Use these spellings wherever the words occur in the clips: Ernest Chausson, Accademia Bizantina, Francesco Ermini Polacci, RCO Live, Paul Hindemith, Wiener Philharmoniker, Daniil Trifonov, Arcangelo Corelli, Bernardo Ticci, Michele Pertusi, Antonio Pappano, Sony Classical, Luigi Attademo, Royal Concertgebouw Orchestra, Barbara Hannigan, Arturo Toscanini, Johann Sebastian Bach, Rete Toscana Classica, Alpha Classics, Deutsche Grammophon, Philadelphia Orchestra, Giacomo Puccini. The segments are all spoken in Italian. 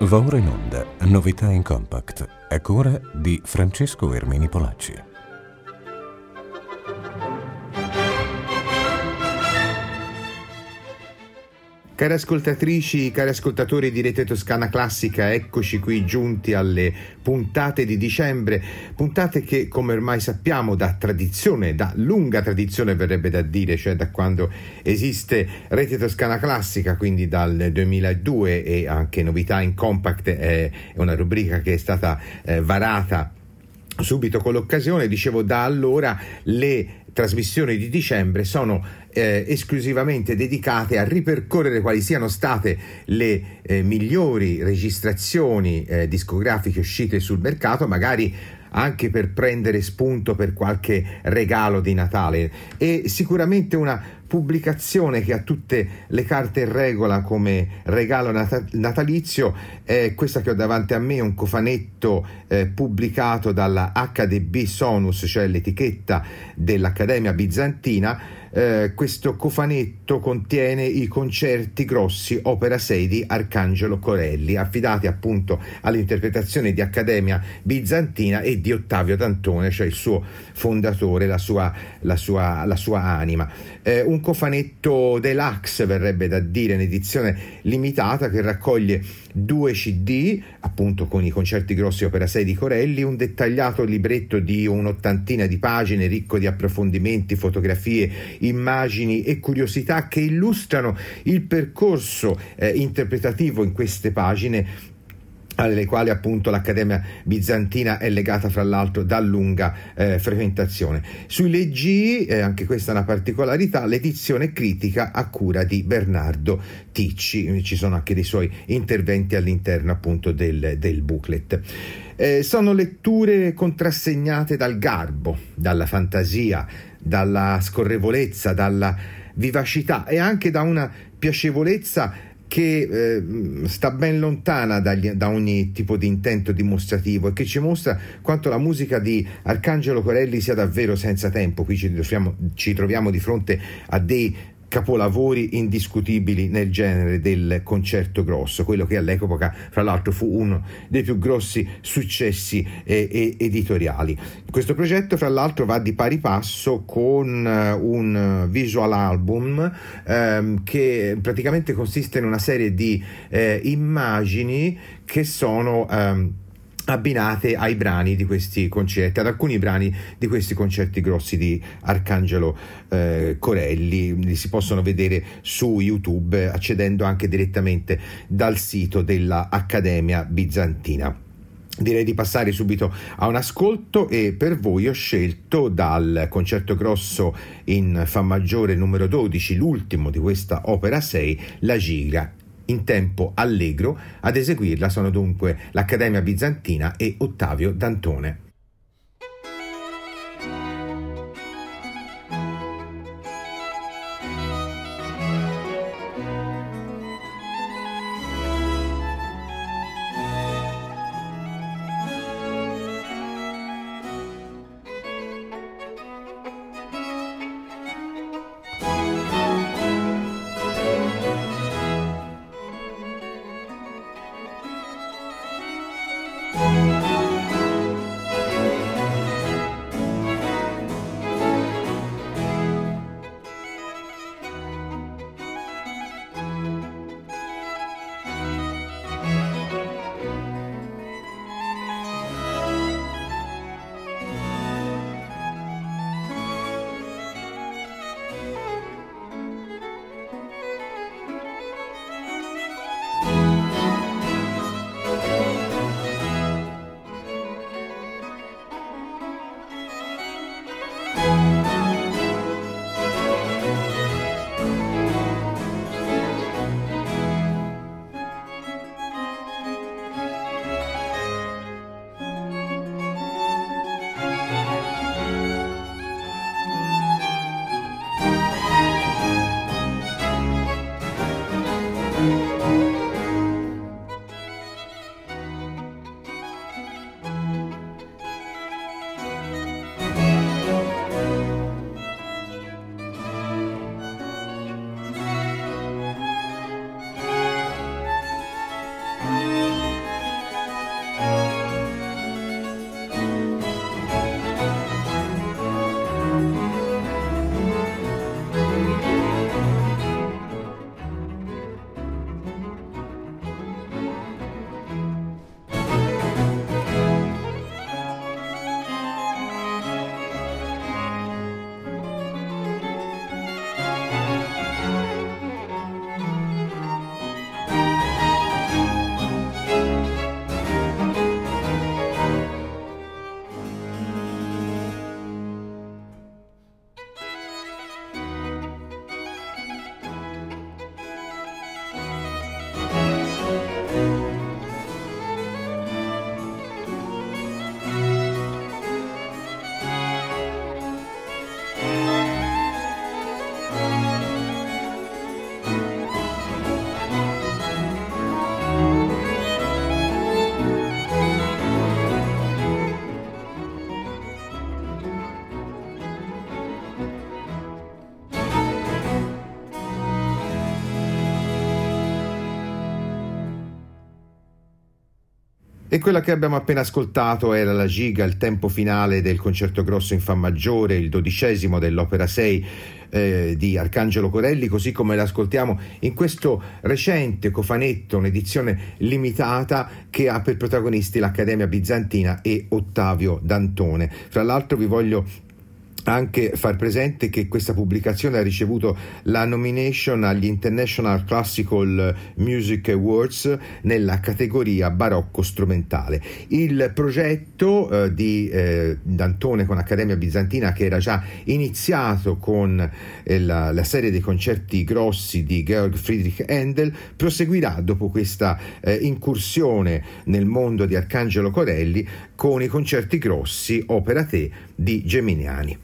Va ora in onda Novità in Compact, a cura di Francesco Ermini Polacci. Care ascoltatrici, cari ascoltatori di Rete Toscana Classica, eccoci qui giunti alle puntate di dicembre, puntate che, come ormai sappiamo, da tradizione, da lunga tradizione verrebbe da dire, cioè da quando esiste Rete Toscana Classica, quindi dal 2002, e anche Novità in Compact è una rubrica che è stata varata subito con l'occasione. Dicevo, da allora le trasmissioni di dicembre sono esclusivamente dedicate a ripercorrere quali siano state le migliori registrazioni discografiche uscite sul mercato, magari anche per prendere spunto per qualche regalo di Natale. E sicuramente una pubblicazione che ha tutte le carte in regola come regalo natalizio è questa che ho davanti a me, un cofanetto pubblicato dalla HDB Sonus, cioè l'etichetta dell'Accademia Bizantina. Questo cofanetto contiene i concerti grossi opera 6 di Arcangelo Corelli, affidati appunto all'interpretazione di Accademia Bizantina e di Ottavio Dantone, cioè il suo fondatore, la sua anima. Un cofanetto deluxe verrebbe da dire, in edizione limitata, che raccoglie 2 CD appunto con i concerti grossi opera 6 di Corelli, un dettagliato libretto di un'ottantina di pagine ricco di approfondimenti, fotografie, immagini e curiosità che illustrano il percorso interpretativo in queste pagine, alle quali appunto l'Accademia Bizantina è legata fra l'altro da lunga frequentazione. Sui leggii, anche questa è una particolarità, l'edizione critica a cura di Bernardo Ticci, ci sono anche dei suoi interventi all'interno appunto del booklet. Sono letture contrassegnate dal garbo, dalla fantasia, dalla scorrevolezza, dalla vivacità e anche da una piacevolezza che sta ben lontana da ogni tipo di intento dimostrativo e che ci mostra quanto la musica di Arcangelo Corelli sia davvero senza tempo. Qui ci troviamo di fronte a dei capolavori indiscutibili nel genere del concerto grosso, quello che all'epoca fra l'altro fu uno dei più grossi successi editoriali. Questo progetto fra l'altro va di pari passo con un visual album che praticamente consiste in una serie di immagini che sono abbinate ai brani di questi concerti, ad alcuni brani di questi concerti grossi di Arcangelo Corelli. Li si possono vedere su YouTube accedendo anche direttamente dal sito della Accademia Bizantina. Direi di passare subito a un ascolto e per voi ho scelto dal concerto grosso in fa maggiore numero 12, l'ultimo di questa opera 6, la Giga in tempo allegro. Ad eseguirla sono dunque l'Accademia Bizantina e Ottavio Dantone. E quella che abbiamo appena ascoltato era la giga, il tempo finale del concerto grosso in fa maggiore, il 12° dell'opera 6 di Arcangelo Corelli, così come l'ascoltiamo in questo recente cofanetto, un'edizione limitata che ha per protagonisti l'Accademia Bizantina e Ottavio Dantone. Fra l'altro vi voglio anche far presente che questa pubblicazione ha ricevuto la nomination agli International Classical Music Awards nella categoria barocco strumentale. Il progetto di Dantone con Accademia Bizantina, che era già iniziato con la serie dei concerti grossi di Georg Friedrich Händel, proseguirà dopo questa incursione nel mondo di Arcangelo Corelli con i concerti grossi opera 3 di Geminiani.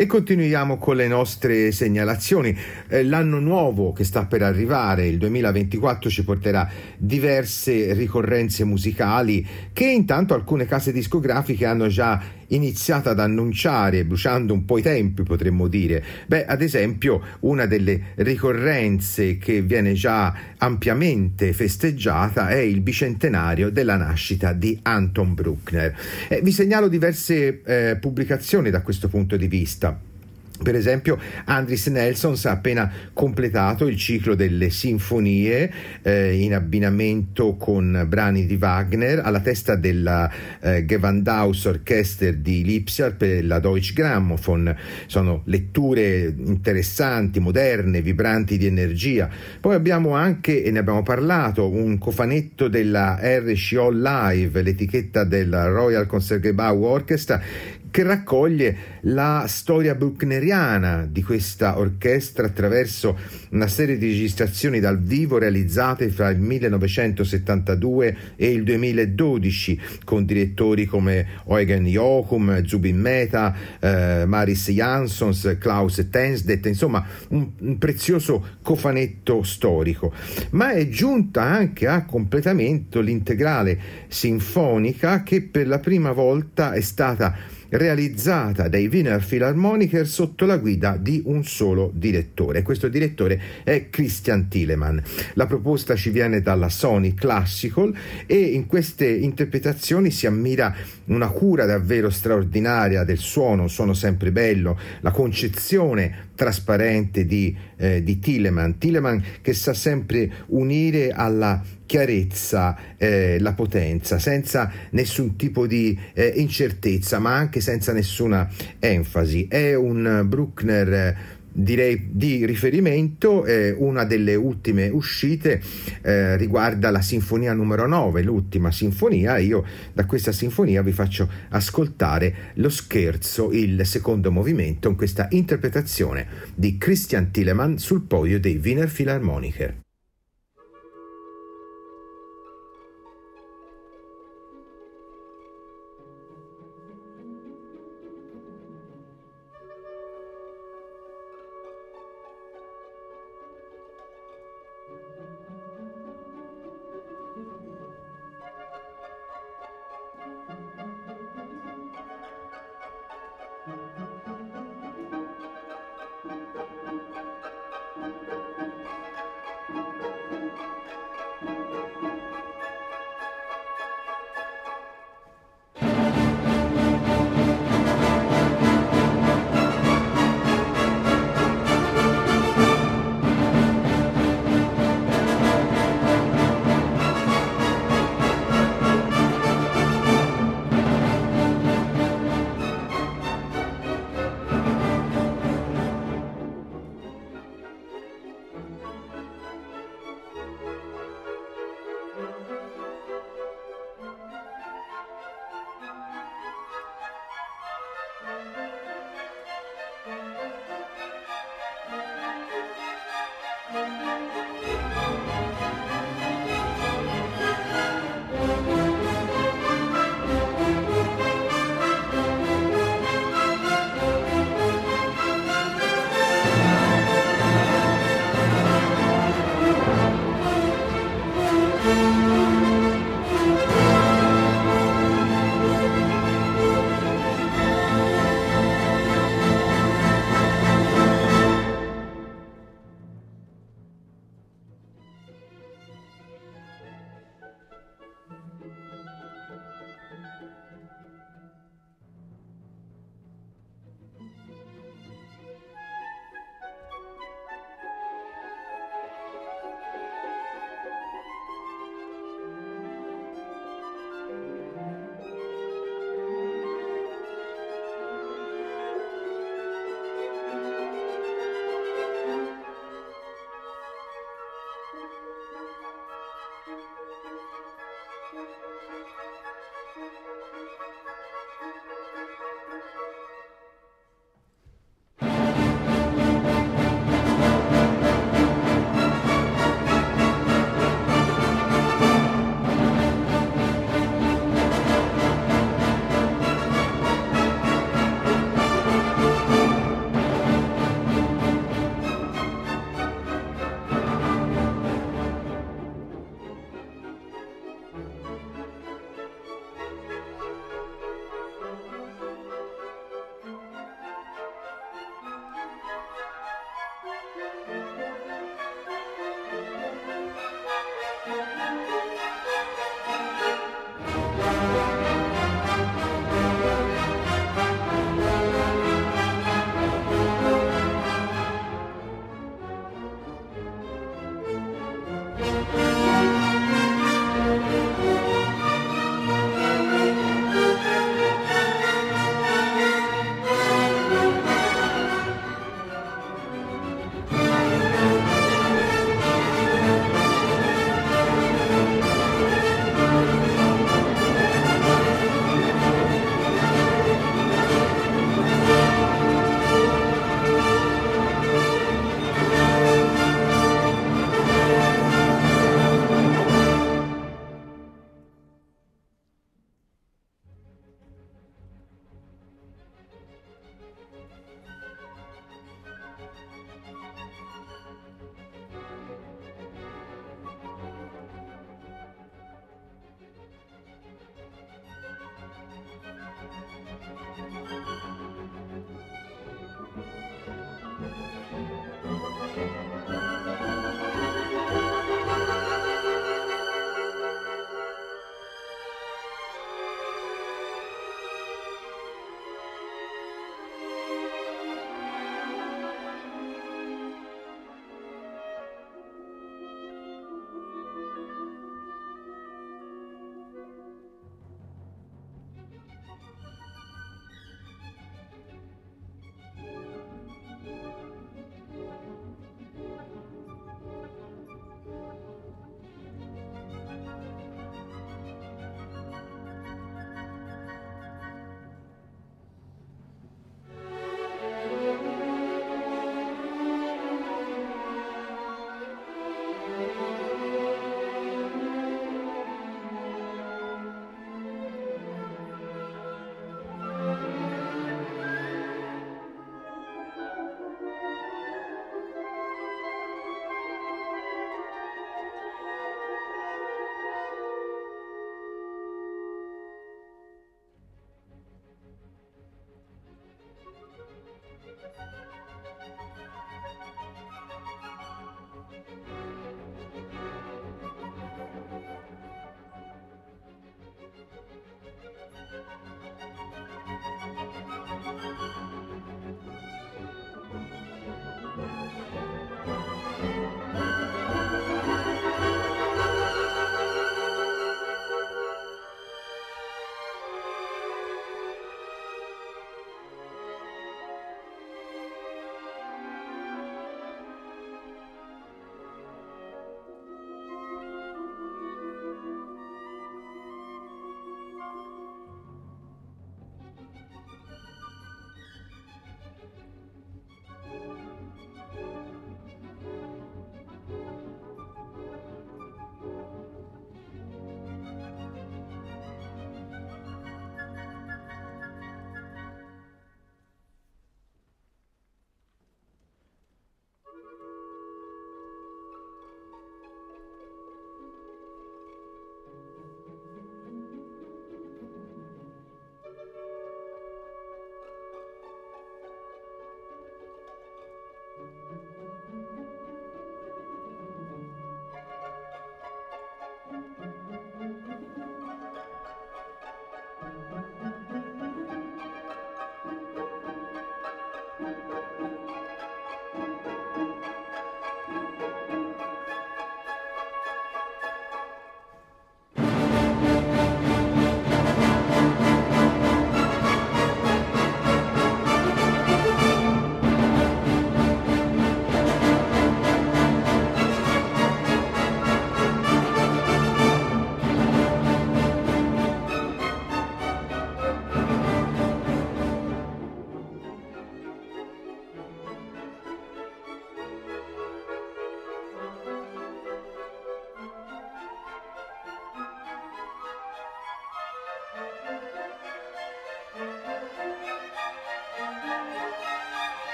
E continuiamo con le nostre segnalazioni. L'anno nuovo che sta per arrivare, il 2024, ci porterà diverse ricorrenze musicali che intanto alcune case discografiche hanno già iniziato ad annunciare, bruciando un po' i tempi, potremmo dire. Ad esempio, una delle ricorrenze che viene già ampiamente festeggiata è il bicentenario della nascita di Anton Bruckner. Vi segnalo diverse pubblicazioni da questo punto di vista. Per esempio, Andris Nelsons ha appena completato il ciclo delle sinfonie in abbinamento con brani di Wagner alla testa della Gewandhaus Orchester di Lipsia per la Deutsche Grammophon. Sono letture interessanti, moderne, vibranti di energia. Poi abbiamo anche, e ne abbiamo parlato, un cofanetto della RCO Live, l'etichetta della Royal Concertgebouw Orchestra, che raccoglie la storia bruckneriana di questa orchestra attraverso una serie di registrazioni dal vivo realizzate fra il 1972 e il 2012 con direttori come Eugen Joachim, Zubin Mehta, Maris Janssons, Klaus Tensdet, insomma un prezioso cofanetto storico. Ma è giunta anche a completamento l'integrale sinfonica, che per la prima volta è stata realizzata dai Wiener Philharmoniker sotto la guida di un solo direttore. Questo direttore è Christian Thielemann. La proposta ci viene dalla Sony Classical e in queste interpretazioni si ammira una cura davvero straordinaria del suono, un suono sempre bello, la concezione trasparente di Thielemann, che sa sempre unire alla chiarezza la potenza, senza nessun tipo di incertezza, ma anche senza nessuna enfasi. È un Bruckner direi di riferimento. Una delle ultime uscite riguarda la sinfonia numero 9, l'ultima sinfonia. Io da questa sinfonia vi faccio ascoltare lo scherzo, il secondo movimento, in questa interpretazione di Christian Thielemann sul podio dei Wiener Philharmoniker.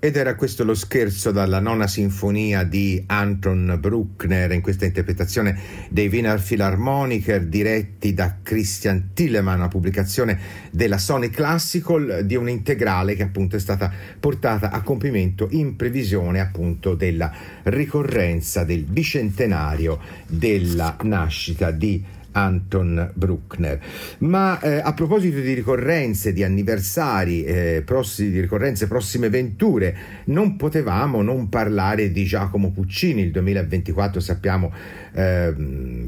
Ed era questo lo scherzo dalla nona sinfonia di Anton Bruckner in questa interpretazione dei Wiener Philharmoniker diretti da Christian Thielemann, una pubblicazione della Sony Classical, di un'integrale che appunto è stata portata a compimento in previsione appunto della ricorrenza del bicentenario della nascita di Anton Bruckner. Ma a proposito di ricorrenze, di anniversari, di ricorrenze, prossime venture, non potevamo non parlare di Giacomo Puccini. Il 2024 sappiamo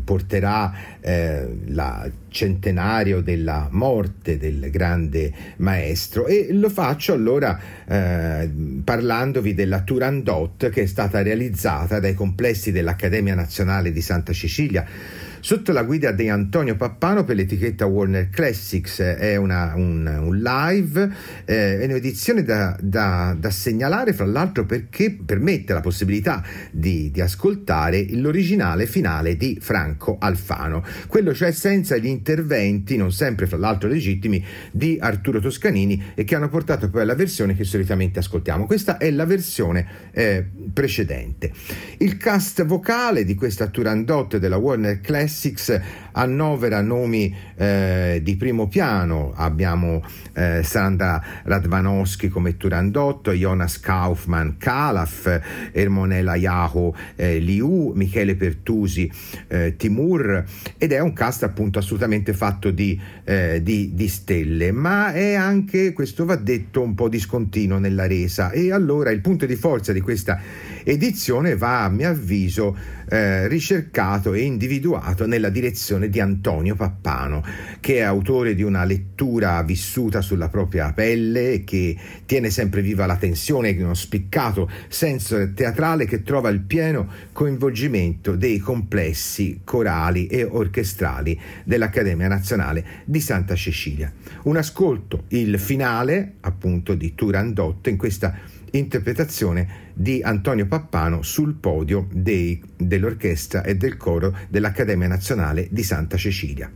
porterà la centenario della morte del grande maestro, e lo faccio allora parlandovi della Turandot, che è stata realizzata dai complessi dell'Accademia Nazionale di Santa Cecilia sotto la guida di Antonio Pappano per l'etichetta Warner Classics. È un live, è un'edizione da segnalare, fra l'altro, perché permette la possibilità di ascoltare l'originale finale di Franco Alfano, quello cioè senza gli interventi, non sempre fra l'altro legittimi, di Arturo Toscanini, e che hanno portato poi alla versione che solitamente ascoltiamo. Questa è la versione precedente. Il cast vocale di questa Turandot della Warner Classics annovera nomi di primo piano. Abbiamo Sandra Radvanovsky come Turandot, Jonas Kaufmann Calaf, Ermonela Jaho Liu, Michele Pertusi Timur, ed è un cast appunto assolutamente fatto di stelle, ma è anche, questo va detto, un po' discontinuo nella resa. E allora il punto di forza di questa edizione va, a mio avviso, ricercato e individuato nella direzione di Antonio Pappano, che è autore di una lettura vissuta sulla propria pelle, che tiene sempre viva la tensione, di uno spiccato senso teatrale che trova il pieno coinvolgimento dei complessi corali e orchestrali dell'Accademia Nazionale di Santa Cecilia. Un ascolto, il finale appunto di Turandot, in questa interpretazione di Antonio Pappano sul podio dell'orchestra e del coro dell'Accademia Nazionale di Santa Cecilia.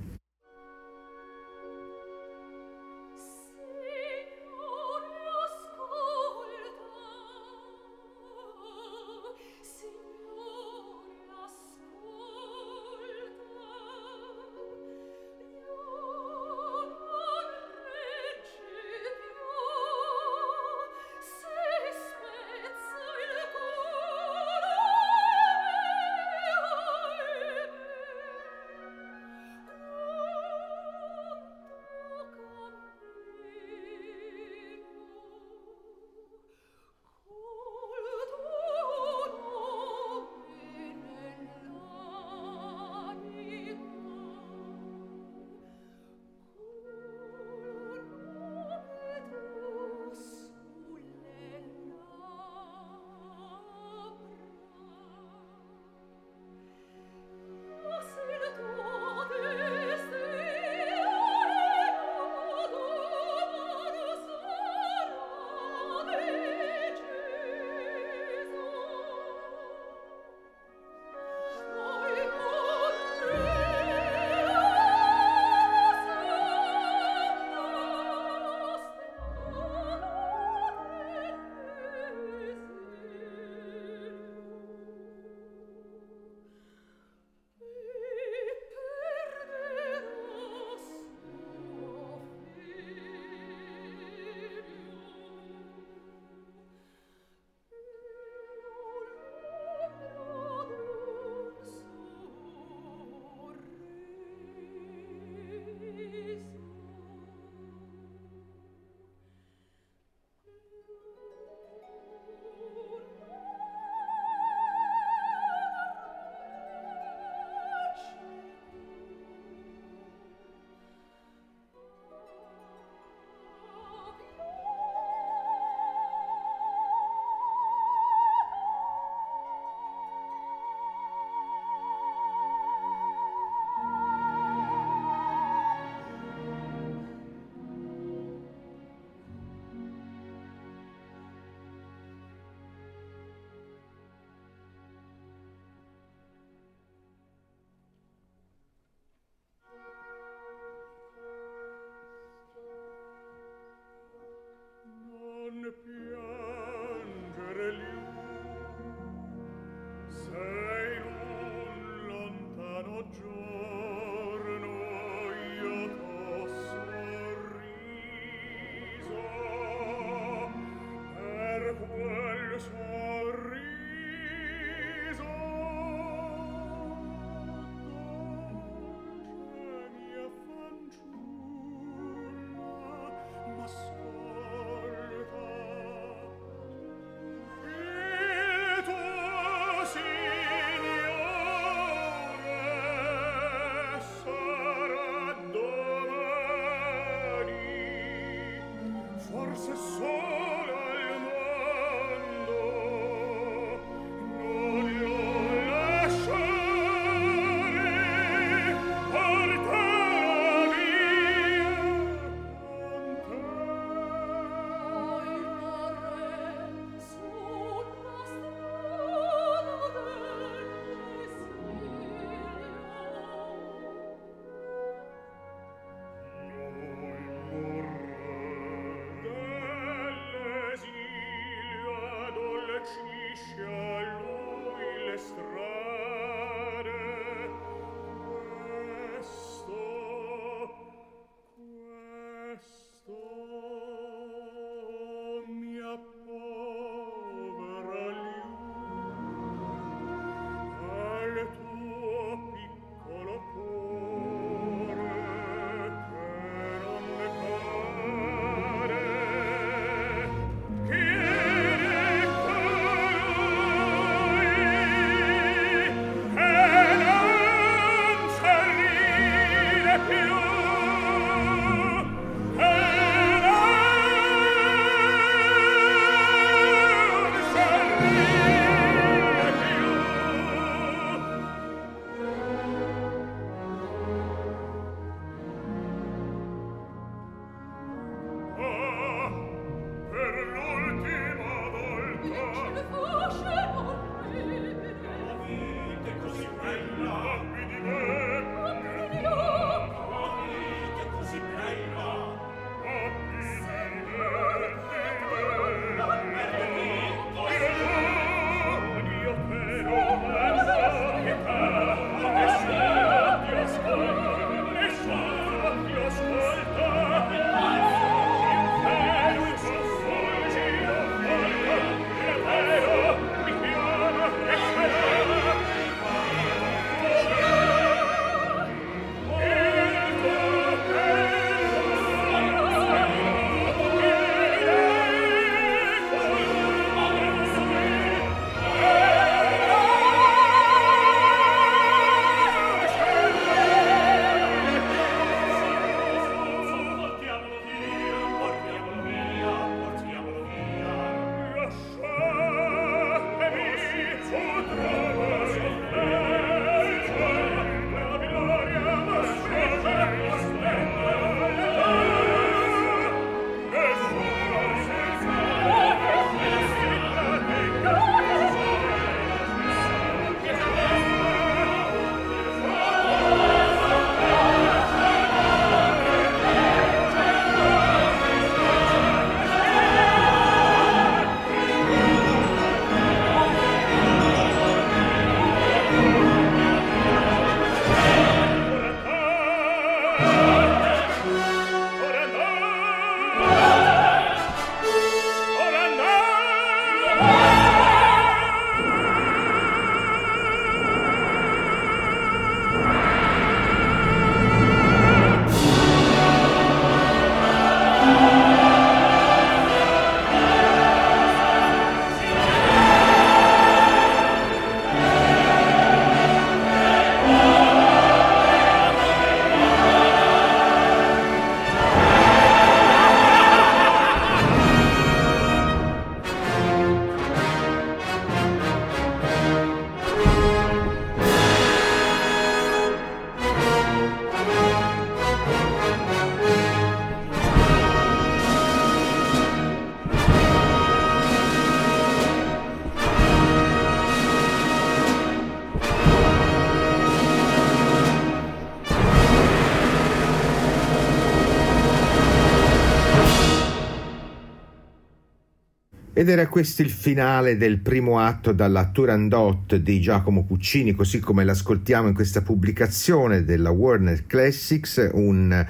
Ed era questo il finale del primo atto dalla Turandot di Giacomo Puccini, così come l'ascoltiamo in questa pubblicazione della Warner Classics, un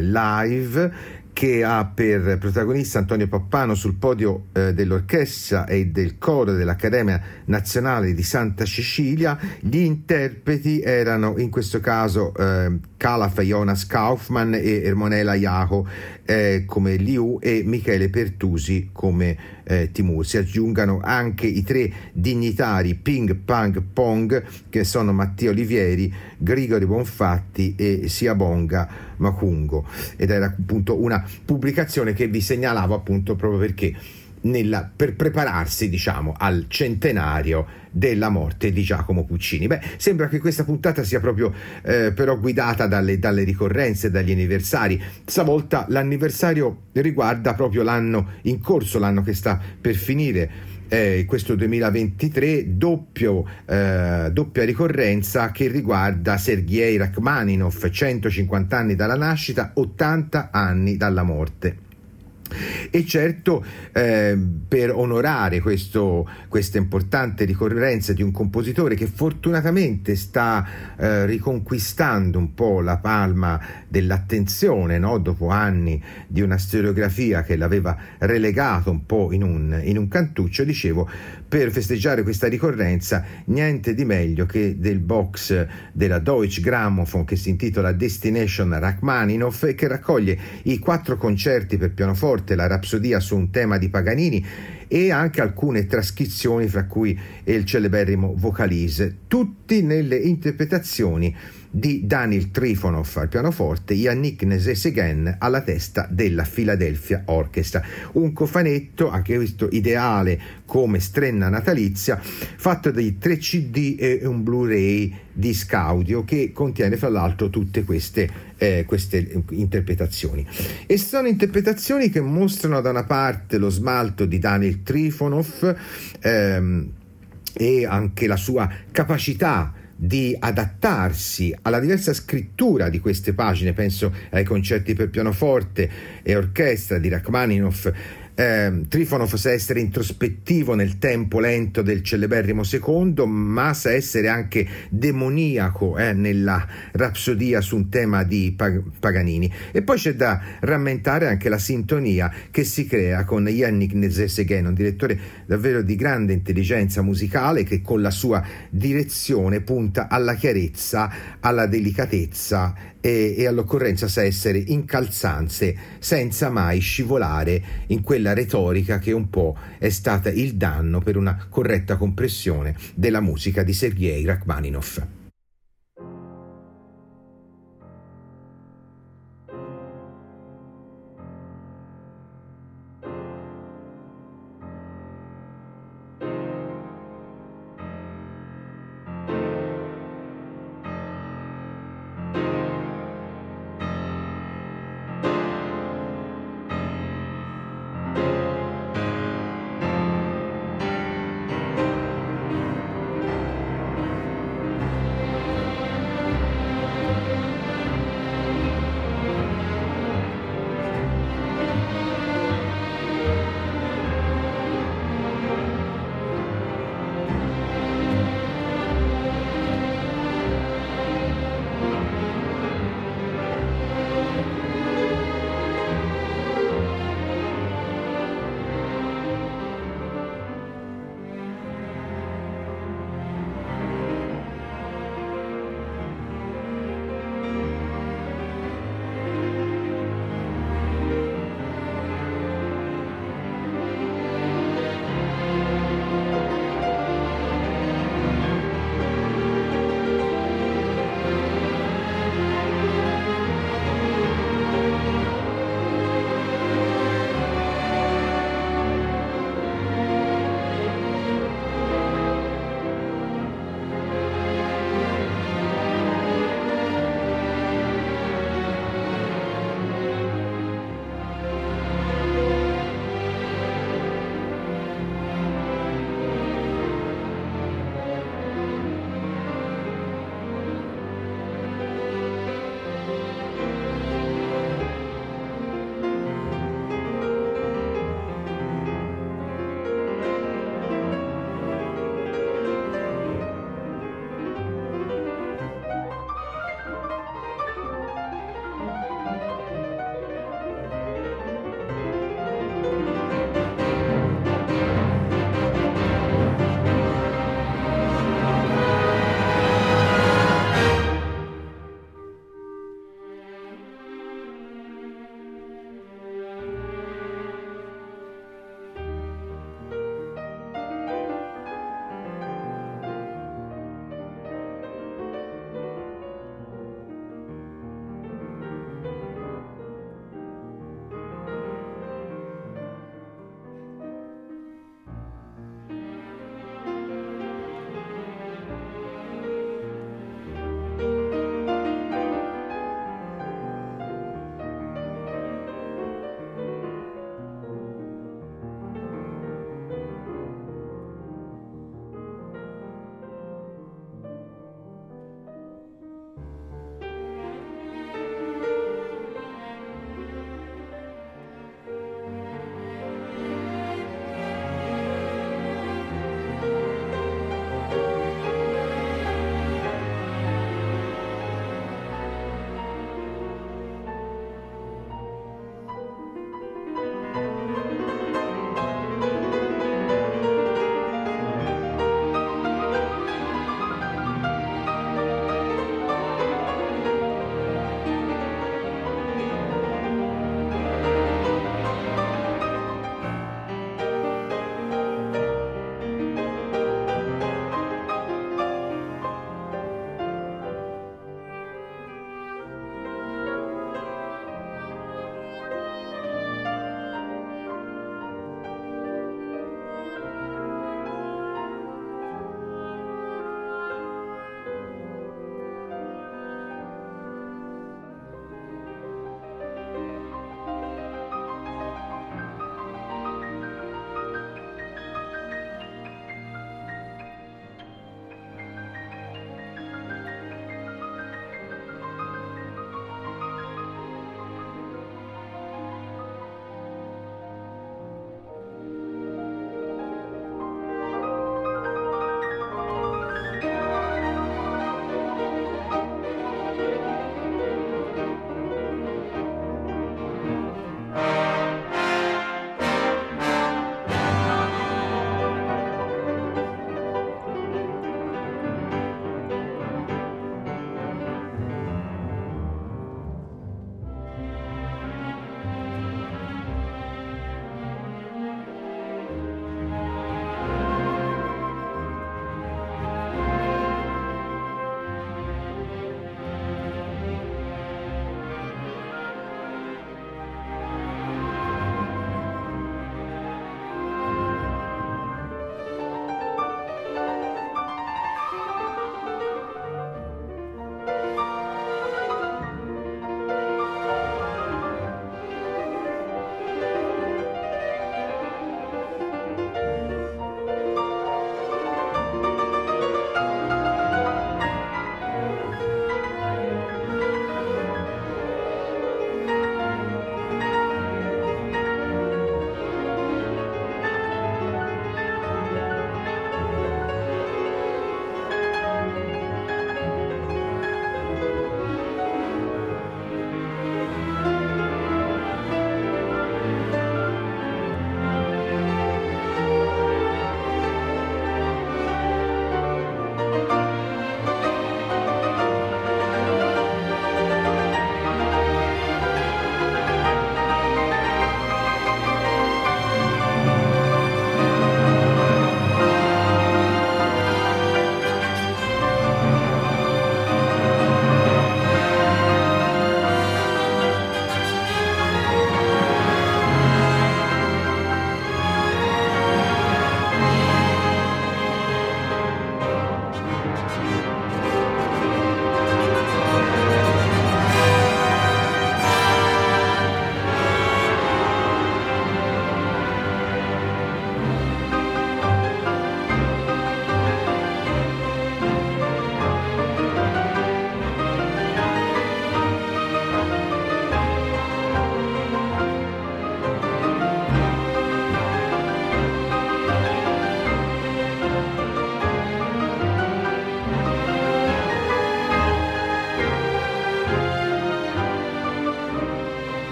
live che ha per protagonista Antonio Pappano sul podio dell'orchestra e del coro dell'Accademia Nazionale di Santa Cecilia. Gli interpreti erano in questo caso Calaf, Jonas Kaufmann e Ermonela Jaho come Liu e Michele Pertusi come Timur. Si aggiungano anche i tre dignitari Ping Pang Pong, che sono Matteo Olivieri, Grigori Bonfatti e Siabonga Macungo. Ed era appunto una pubblicazione che vi segnalavo appunto proprio perché per prepararsi, diciamo, al centenario della morte di Giacomo Puccini. Beh, sembra che questa puntata sia proprio però guidata dalle ricorrenze, dagli anniversari. Stavolta l'anniversario riguarda proprio l'anno in corso, l'anno che sta per finire. Questo 2023, doppia ricorrenza che riguarda Sergei Rachmaninoff, 150 anni dalla nascita, 80 anni dalla morte. E certo per onorare questa importante ricorrenza di un compositore che fortunatamente sta riconquistando un po' la palma dell'attenzione, no? Dopo anni di una storiografia che l'aveva relegato un po' in un cantuccio, dicevo, per festeggiare questa ricorrenza niente di meglio che del box della Deutsche Grammophon che si intitola Destination Rachmaninoff e che raccoglie i 4 concerti per pianoforte, la rapsodia su un tema di Paganini e anche alcune trascrizioni, fra cui il celeberrimo Vocalise, tutti nelle interpretazioni di Daniil Trifonov al pianoforte, Yannick Nézet-Séguin alla testa della Philadelphia Orchestra. Un cofanetto, anche questo ideale come strenna natalizia, fatto di 3 CD e un Blu-ray disc audio che contiene fra l'altro tutte queste interpretazioni. E sono interpretazioni che mostrano da una parte lo smalto di Daniil Trifonov e anche la sua capacità di adattarsi alla diversa scrittura di queste pagine. Penso ai concerti per pianoforte e orchestra di Rachmaninoff. Trifonov sa essere introspettivo nel tempo lento del celeberrimo secondo, ma sa essere anche demoniaco nella rapsodia su un tema di Paganini. E poi c'è da rammentare anche la sintonia che si crea con Yannick Nézet-Séguin, un direttore davvero di grande intelligenza musicale che con la sua direzione punta alla chiarezza, alla delicatezza e all'occorrenza sa essere incalzante senza mai scivolare in quella retorica che un po' è stata il danno per una corretta compressione della musica di Sergei Rachmaninoff.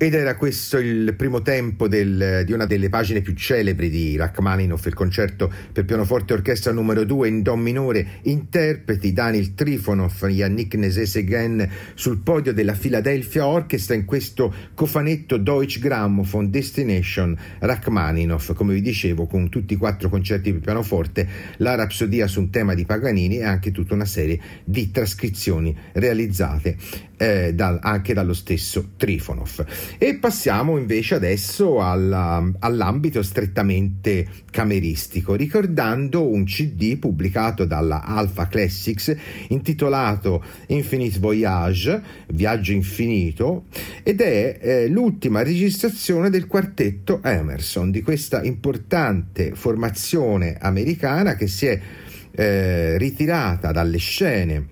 Ed era questo il primo tempo di una delle pagine più celebri di Rachmaninoff, il concerto per pianoforte e orchestra numero 2 in do minore, interpreti Daniil Trifonov, Yannick Nézet-Séguin sul podio della Philadelphia Orchestra in questo cofanetto Deutsche Grammophon Destination Rachmaninoff, come vi dicevo, con tutti e quattro concerti per pianoforte, la rapsodia su un tema di Paganini e anche tutta una serie di trascrizioni realizzate anche dallo stesso Trifonov. E passiamo invece adesso all'ambito strettamente cameristico, ricordando un CD pubblicato dalla Alpha Classics intitolato Infinite Voyage, Viaggio Infinito, ed è l'ultima registrazione del quartetto Emerson, di questa importante formazione americana che si è ritirata dalle scene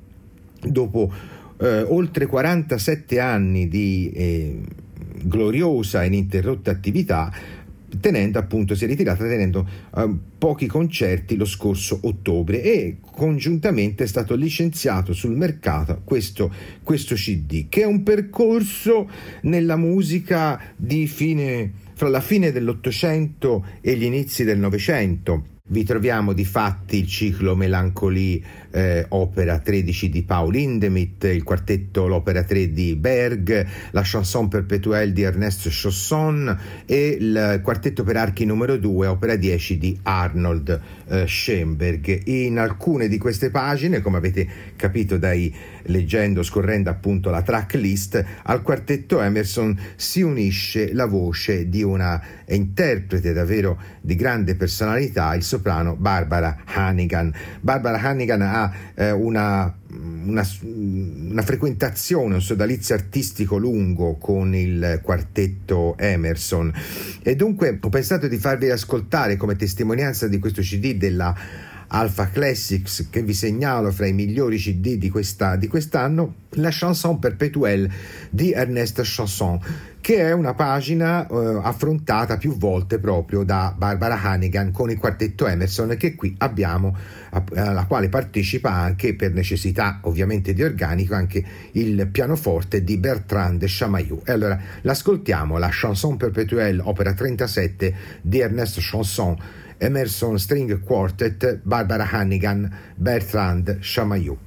dopo oltre 47 anni di gloriosa e ininterrotta attività, si è ritirata tenendo pochi concerti lo scorso ottobre, e congiuntamente è stato licenziato sul mercato questo CD, che è un percorso nella musica fra la fine dell'Ottocento e gli inizi del Novecento. Vi troviamo di fatti il ciclo Melancolie, opera 13 di Paul Hindemith, il quartetto l'opera 3 di Berg, la chanson perpétuelle di Ernest Chausson e il quartetto per archi numero 2 opera 10 di Arnold Schoenberg. In alcune di queste pagine, come avete capito scorrendo appunto la track list, al quartetto Emerson si unisce la voce di una interprete davvero di grande personalità, il soprano Barbara Hannigan. Barbara Hannigan ha una frequentazione, un sodalizio artistico lungo con il quartetto Emerson, e dunque ho pensato di farvi ascoltare, come testimonianza di questo CD della Alpha Classics, che vi segnalo fra i migliori CD di quest'anno, la Chanson Perpétuelle di Ernest Chausson, che è una pagina affrontata più volte proprio da Barbara Hannigan con il quartetto Emerson, che qui abbiamo, alla quale partecipa anche, per necessità ovviamente di organico, anche il pianoforte di Bertrand de Chamayou. E allora l'ascoltiamo, la Chanson Perpétuelle opera 37 di Ernest Chausson, Emerson String Quartet, Barbara Hannigan, Bertrand Chamayou.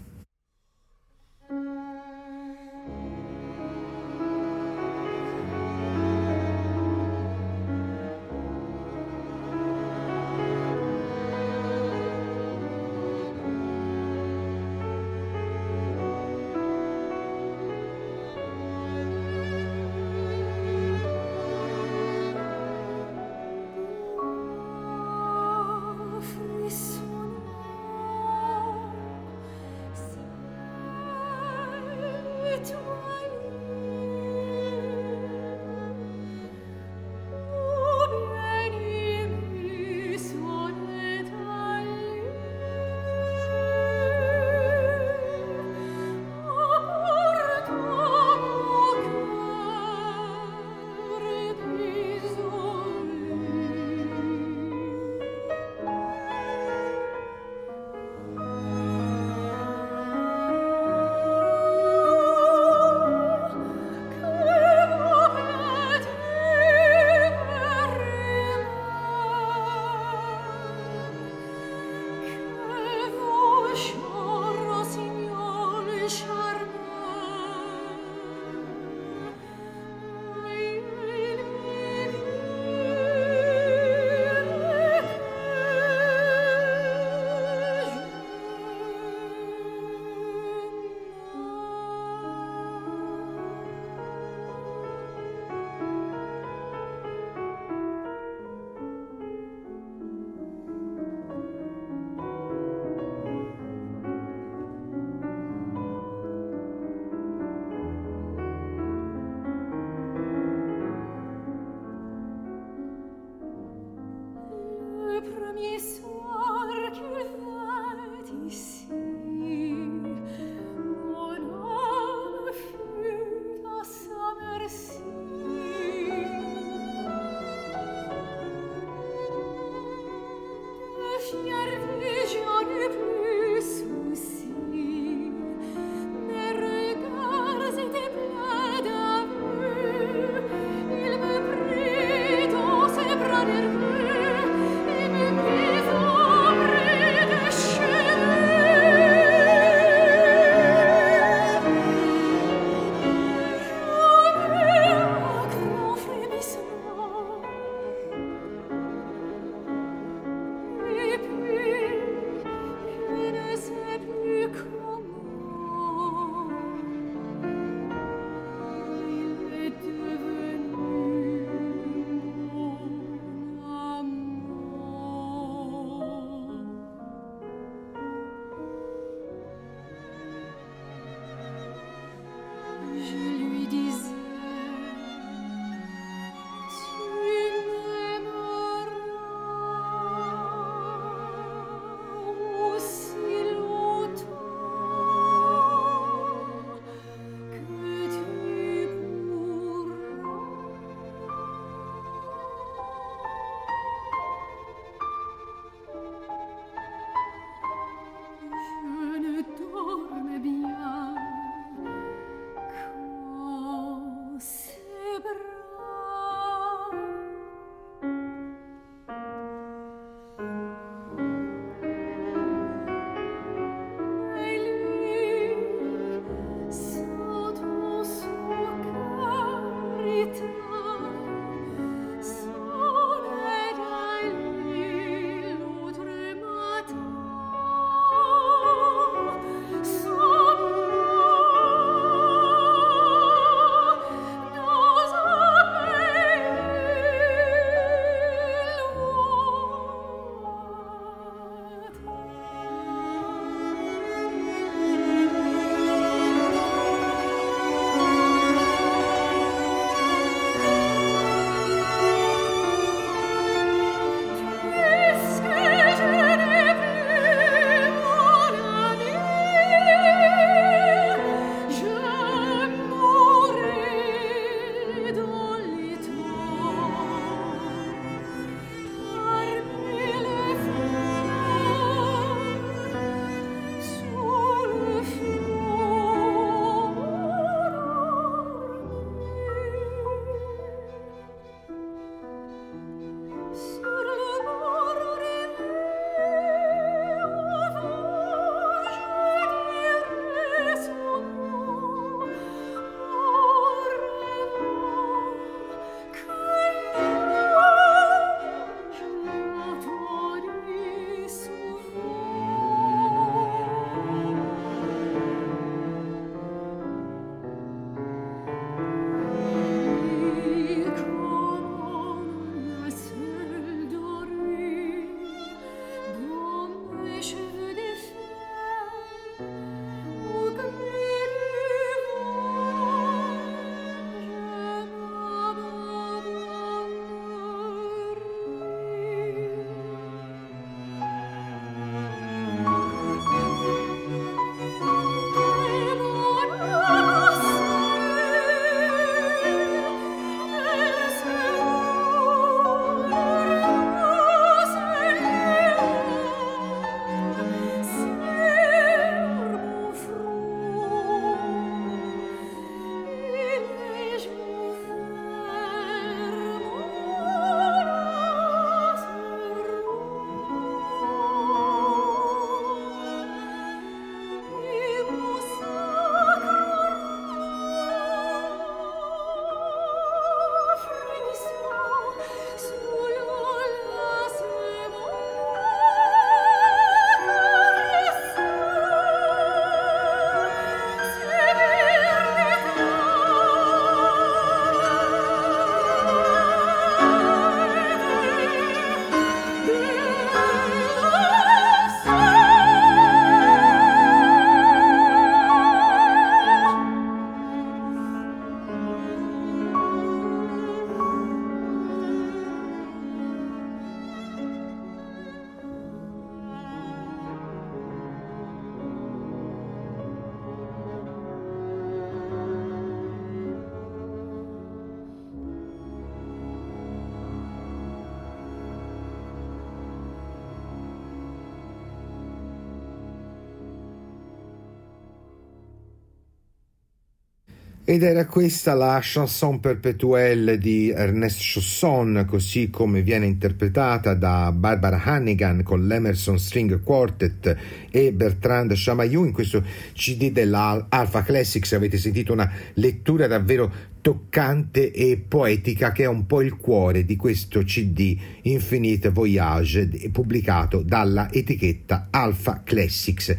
ed era questa la chanson perpetuelle di Ernest Chausson, così come viene interpretata da Barbara Hannigan con l'Emerson String Quartet e Bertrand de Chamayou in questo CD dell'Alpha Classics. Avete sentito una lettura davvero toccante e poetica, che è un po' il cuore di questo CD Infinite Voyage pubblicato dalla etichetta Alpha Classics.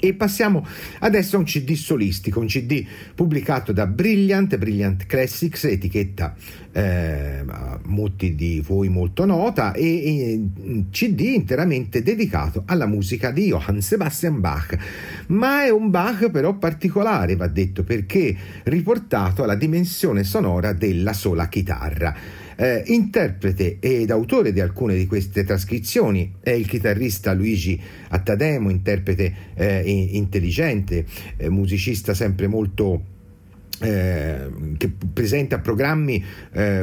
E passiamo adesso a un CD solistico, un CD pubblicato da Brilliant Classics, etichetta a molti di voi molto nota, e un CD interamente dedicato alla musica di Johann Sebastian Bach. Ma è un Bach però particolare, va detto, perché riportato alla dimensione sonora della sola chitarra. Interprete ed autore di alcune di queste trascrizioni è il chitarrista Luigi Attademo, interprete intelligente, musicista sempre molto che presenta programmi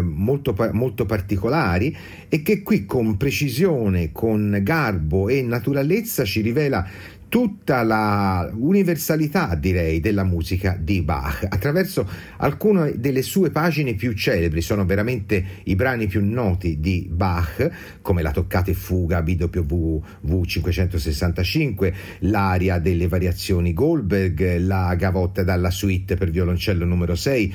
molto particolari, e che qui con precisione, con garbo e naturalezza ci rivela tutta la universalità, direi, della musica di Bach attraverso alcune delle sue pagine più celebri. Sono veramente i brani più noti di Bach, come la toccata e fuga BWV 565, l'aria delle variazioni Goldberg, la gavotta dalla suite per violoncello numero 6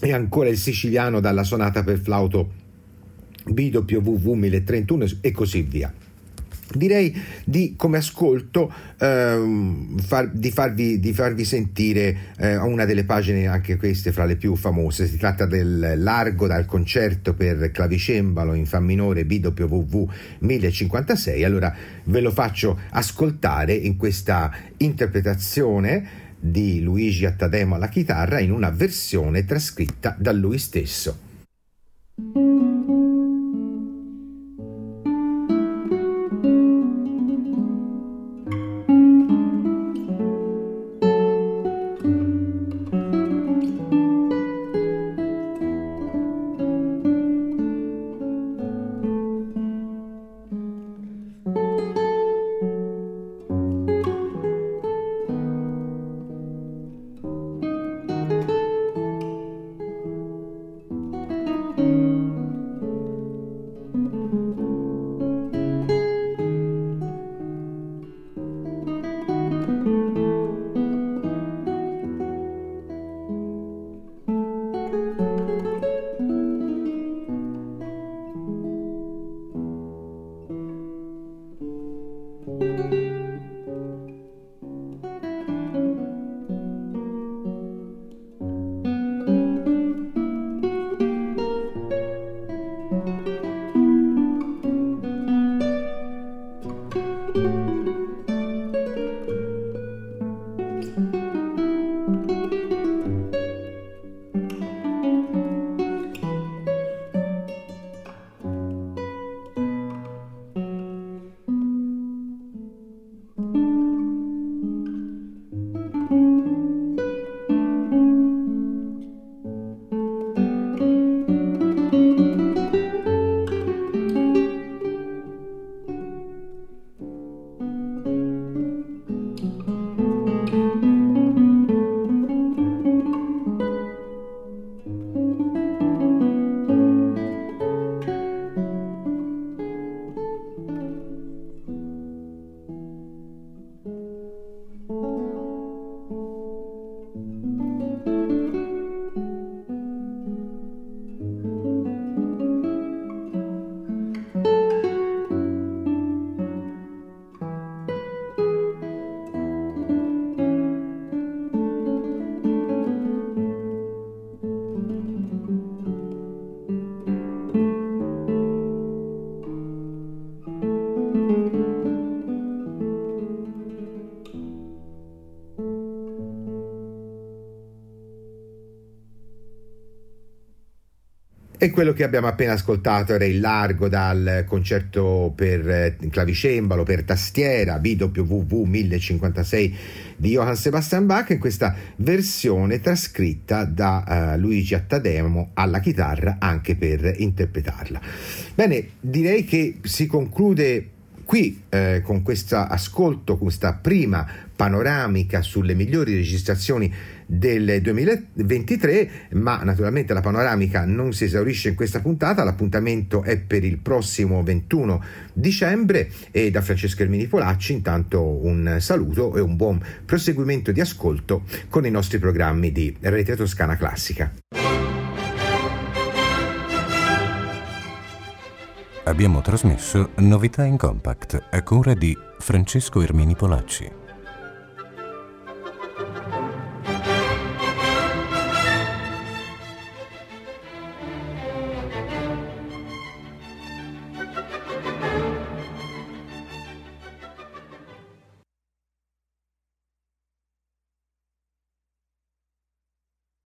e ancora il siciliano dalla sonata per flauto BWV 1031 e così via. Direi di, come ascolto, farvi sentire una delle pagine, anche queste fra le più famose. Si tratta del largo dal concerto per clavicembalo in fa minore BWV 1056. Allora ve lo faccio ascoltare in questa interpretazione di Luigi Attademo alla chitarra, in una versione trascritta da lui stesso. E quello che abbiamo appena ascoltato era il largo dal concerto per clavicembalo, per tastiera, BWV 1056 di Johann Sebastian Bach, in questa versione trascritta da Luigi Attademo alla chitarra, anche per interpretarla. Bene, direi che si conclude qui con questo ascolto, questa prima panoramica sulle migliori registrazioni del 2023, ma naturalmente la panoramica non si esaurisce in questa puntata, l'appuntamento è per il prossimo 21 dicembre e da Francesco Ermini Polacci intanto un saluto e un buon proseguimento di ascolto con i nostri programmi di Rete Toscana Classica. Abbiamo trasmesso Novità in Compact a cura di Francesco Ermini Polacci.